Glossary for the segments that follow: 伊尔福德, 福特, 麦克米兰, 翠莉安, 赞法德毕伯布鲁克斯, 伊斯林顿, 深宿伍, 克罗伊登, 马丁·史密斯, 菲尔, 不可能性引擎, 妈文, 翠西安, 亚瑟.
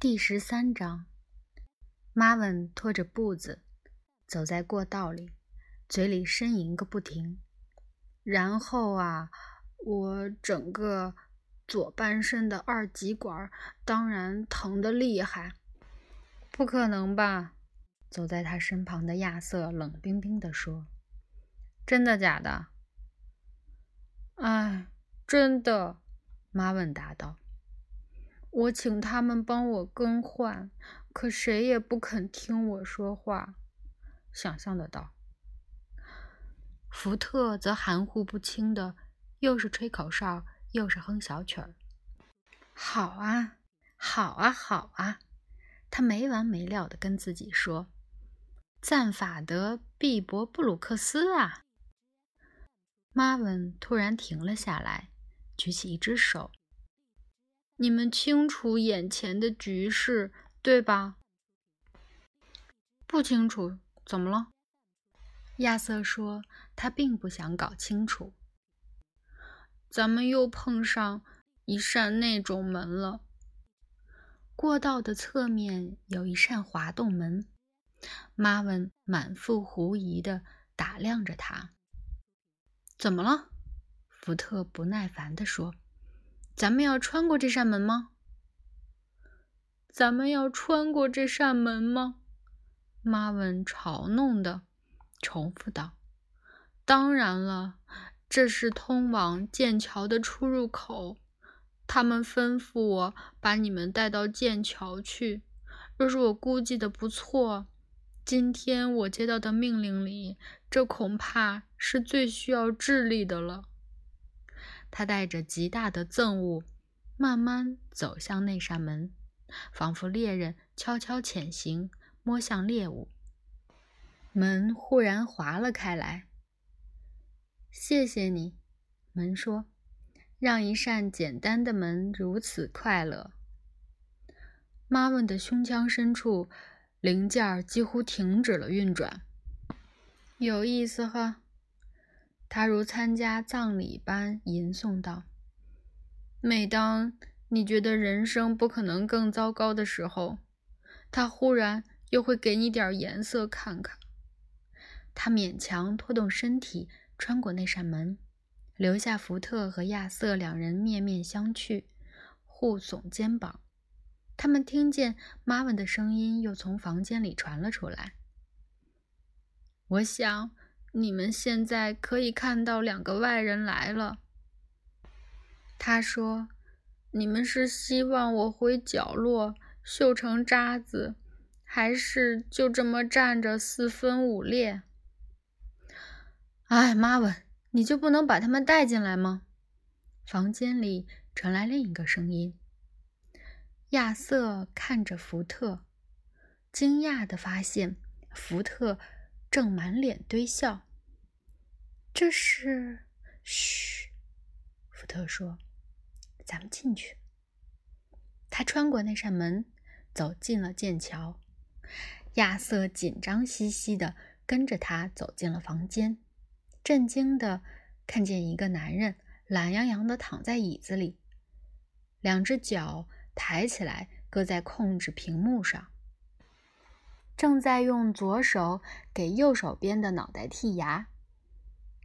第13章，妈文拖着步子走在过道里，嘴里呻吟个不停。然后啊，我整个左半身的二极管当然疼得厉害。不可能吧？走在他身旁的亚瑟冷冰冰地说。真的假的？哎，真的，妈文答道。我请他们帮我更换，可谁也不肯听我说话。想象得到。福特则含糊不清的，又是吹口哨，又是哼小曲儿。好啊，好啊，好啊！他没完没了的跟自己说：“赞法德毕伯布鲁克斯啊！”妈文突然停了下来，举起一只手。你们清楚眼前的局势，对吧？不清楚，怎么了？亚瑟说，他并不想搞清楚。咱们又碰上一扇那种门了。过道的侧面有一扇滑动门。妈文满腹狐疑地打量着他。怎么了？福特不耐烦地说。咱们要穿过这扇门吗？咱们要穿过这扇门吗？妈文嘲弄的重复道。当然了，这是通往剑桥的出入口。他们吩咐我把你们带到剑桥去。若是我估计的不错，今天我接到的命令里，这恐怕是最需要智力的了。他带着极大的憎恶慢慢走向那扇门，仿佛猎人悄悄潜行摸向猎物。门忽然滑了开来。谢谢你，门说，让一扇简单的门如此快乐。妈文的胸腔深处零件几乎停止了运转。有意思哈，他如参加葬礼般吟诵道：“每当你觉得人生不可能更糟糕的时候，他忽然又会给你点颜色看看。”他勉强拖动身体，穿过那扇门，留下福特和亚瑟两人面面相觑，互耸肩膀。他们听见妈文的声音又从房间里传了出来。我想你们现在可以看到2个外人来了。他说，你们是希望我回角落锈成渣子，还是就这么站着4分5裂？哎，妈文，你就不能把他们带进来吗？房间里传来另一个声音。亚瑟看着福特，惊讶地发现福特正满脸堆笑。这是……嘘，福特说，咱们进去。他穿过那扇门，走进了剑桥。亚瑟紧张兮兮地跟着他走进了房间，震惊地看见一个男人懒洋洋地躺在椅子里，2只脚抬起来搁在控制屏幕上，正在用左手给右手边的脑袋剔牙。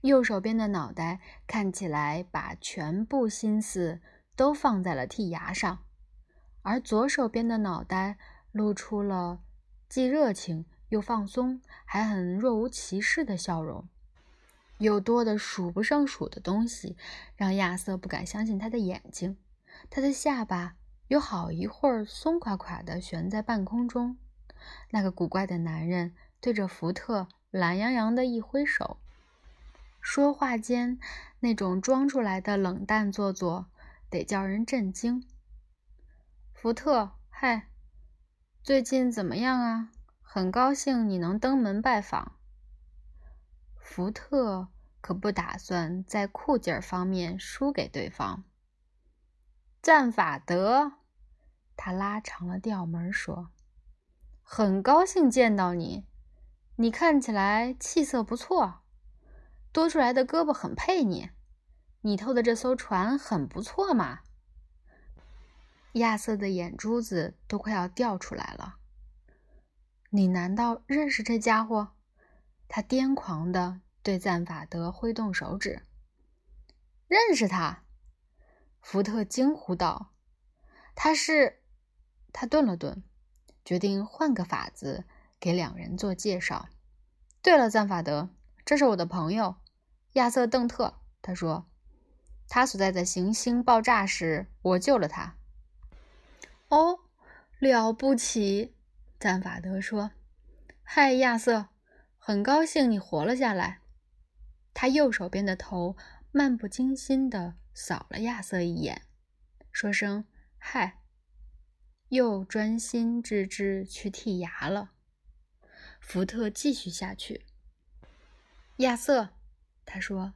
右手边的脑袋看起来把全部心思都放在了剔牙上，而左手边的脑袋露出了既热情又放松，还很若无其事的笑容。有多的数不胜数的东西让亚瑟不敢相信他的眼睛。他的下巴有好一会儿松垮垮地悬在半空中。那个古怪的男人对着福特懒洋洋的一挥手，说话间那种装出来的冷淡做作得叫人震惊。福特，嗨，最近怎么样啊？很高兴你能登门拜访。福特可不打算在酷劲儿方面输给对方。赞法德，他拉长了调门说，很高兴见到你，你看起来气色不错，多出来的胳膊很配你，你偷的这艘船很不错嘛。亚瑟的眼珠子都快要掉出来了。你难道认识这家伙？他癫狂地对赞法德挥动手指。认识他？福特惊呼道。他顿了顿，决定换个法子给两人做介绍。对了，赞法德，这是我的朋友亚瑟·邓特，他说，他所在的行星爆炸时，我救了他。哦，了不起，赞法德说。嗨，亚瑟，很高兴你活了下来。他右手边的头漫不经心地扫了亚瑟一眼，说声嗨，又专心致志去剔牙了。福特继续下去。亚瑟，他说，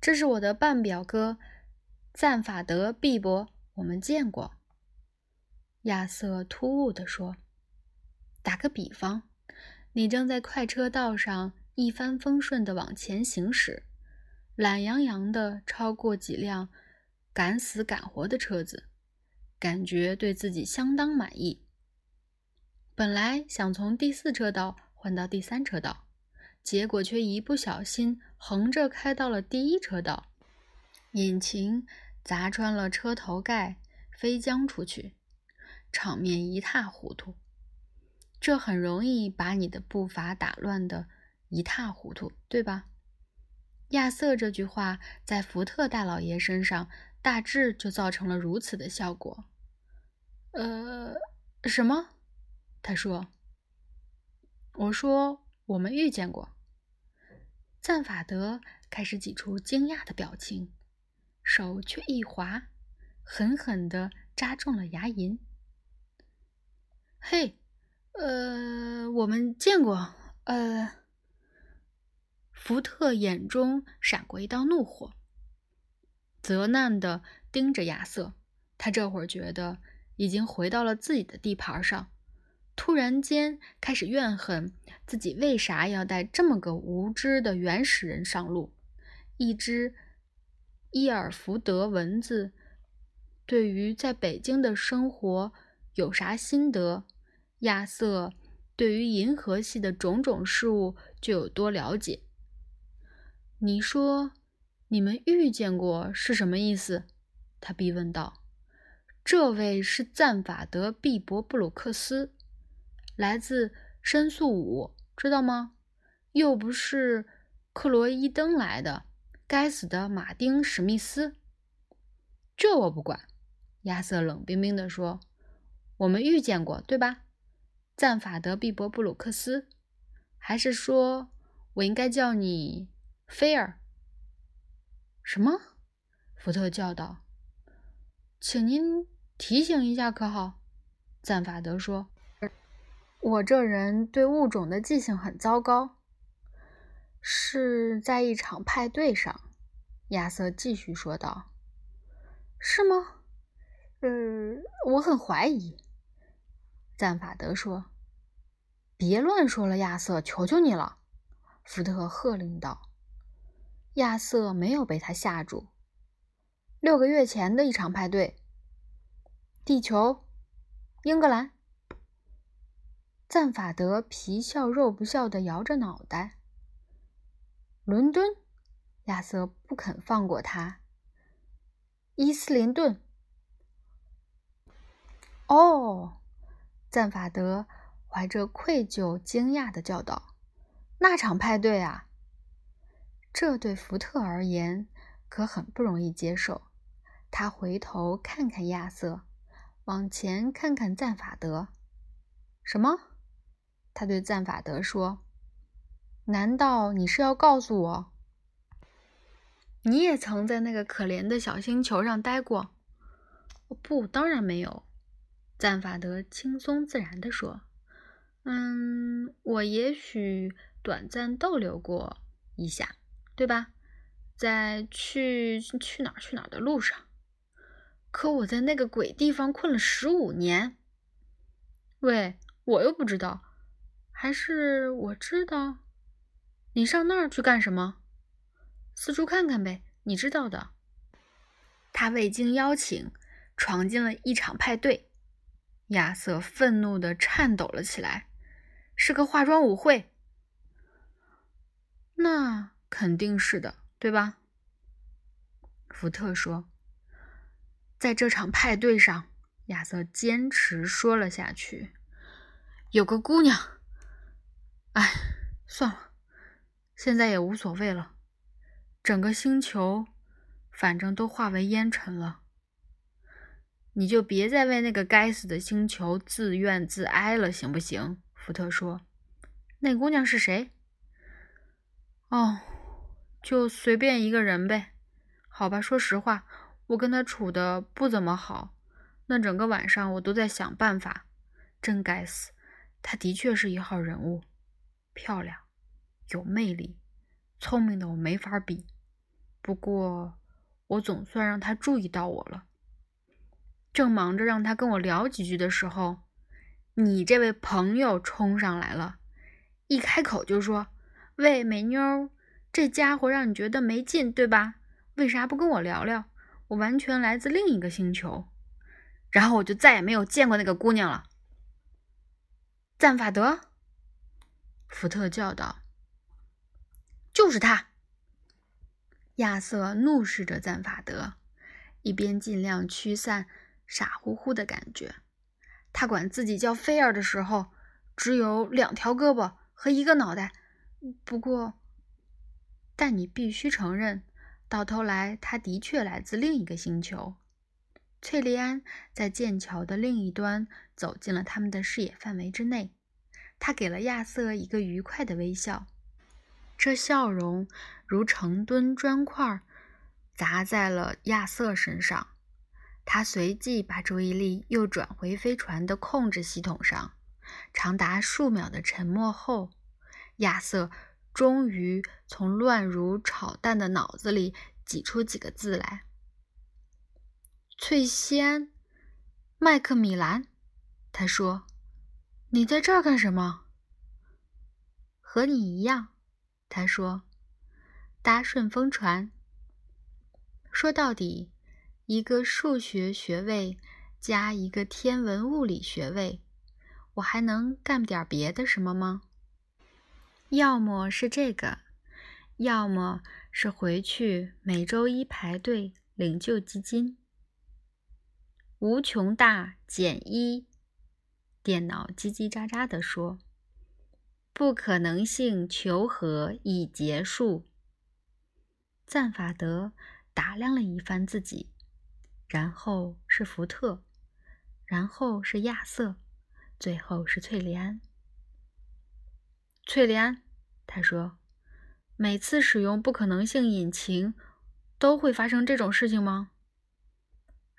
这是我的半表哥赞法德毕伯，我们见过。亚瑟突兀地说，打个比方，你正在快车道上一帆风顺地往前行驶，懒洋洋地超过几辆赶死赶活的车子，感觉对自己相当满意。本来想从第四车道换到第三车道，结果却一不小心横着开到了第一车道，引擎砸穿了车头盖，飞将出去，场面一塌糊涂。这很容易把你的步伐打乱得一塌糊涂，对吧？亚瑟这句话在福特大老爷身上大致就造成了如此的效果。什么？他说。我说我们遇见过。赞法德开始挤出惊讶的表情，手却一滑，狠狠地扎中了牙龈。嘿，我们见过。福特眼中闪过一道怒火，责难地盯着亚瑟。他这会儿觉得已经回到了自己的地盘上，突然间开始怨恨自己为啥要带这么个无知的原始人上路。一只伊尔福德蚊子对于在北京的生活有啥心得，亚瑟对于银河系的种种事物就有多了解。你说你们遇见过是什么意思？他逼问道。这位是赞法德·毕伯布鲁克斯，来自深宿伍，知道吗？又不是克罗伊登来的该死的马丁·史密斯。这我不管，亚瑟冷冰冰地说，我们遇见过，对吧？赞法德·毕伯布鲁克斯，还是说我应该叫你菲尔？什么？福特叫道。请您提醒一下可好？赞法德说，我这人对物种的记性很糟糕。是在一场派对上，亚瑟继续说道。是吗？我很怀疑，赞法德说。别乱说了，亚瑟，求求你了，福特喝令道。亚瑟没有被他吓住。6个月前的一场派对，地球，英格兰。赞法德皮笑肉不笑地摇着脑袋。伦敦，亚瑟不肯放过他。伊斯林顿。哦，赞法德怀着愧疚惊讶地叫道，那场派对啊。这对福特而言可很不容易接受。他回头看看亚瑟，往前看看赞法德。什么？他对赞法德说，难道你是要告诉我你也曾在那个可怜的小星球上待过？不，当然没有，赞法德轻松自然地说。我也许短暂逗留过一下，对吧？在去哪儿的路上。可我在那个鬼地方困了15年。喂，我又不知道，还是我知道？你上那儿去干什么？四处看看呗，你知道的。他未经邀请，闯进了一场派对。亚瑟愤怒地颤抖了起来，是个化妆舞会。那肯定是的，对吧？福特说。在这场派对上，亚瑟坚持说了下去，有个姑娘，哎，算了，现在也无所谓了，整个星球反正都化为烟尘了，你就别再为那个该死的星球自怨自哀了，行不行？福特说。那姑娘是谁？哦，就随便一个人呗。好吧，说实话，我跟她处的不怎么好，那整个晚上我都在想办法。真该死，她的确是一号人物，漂亮，有魅力，聪明的我没法比。不过，我总算让她注意到我了。正忙着让他跟我聊几句的时候，你这位朋友冲上来了，一开口就说，喂，美妞，这家伙让你觉得没劲，对吧？为啥不跟我聊聊？我完全来自另一个星球。然后我就再也没有见过那个姑娘了。赞法德，福特叫道。就是他。亚瑟怒视着赞法德，一边尽量驱散傻乎乎的感觉。他管自己叫菲尔的时候，只有2条胳膊和1个脑袋。不过，但你必须承认，到头来他的确来自另一个星球。翠莉安在剑桥的另一端走进了他们的视野范围之内。他给了亚瑟一个愉快的微笑，这笑容如成吨砖块砸在了亚瑟身上。他随即把注意力又转回飞船的控制系统上。长达数秒的沉默后，亚瑟终于从乱如炒蛋的脑子里挤出几个字来。翠西安，麦克米兰，他说，你在这儿干什么？和你一样，他说，搭顺风船。说到底，一个数学学位加一个天文物理学位，我还能干点别的什么吗？要么是这个，要么是回去每周一排队领救济金。无穷大减一，电脑叽叽喳喳地说，不可能性求和已结束。赞法德打量了一番自己，然后是福特，然后是亚瑟，最后是翠莉安。翠莉安，他说，每次使用不可能性引擎都会发生这种事情吗？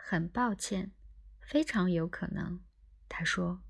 很抱歉，非常有可能，他说。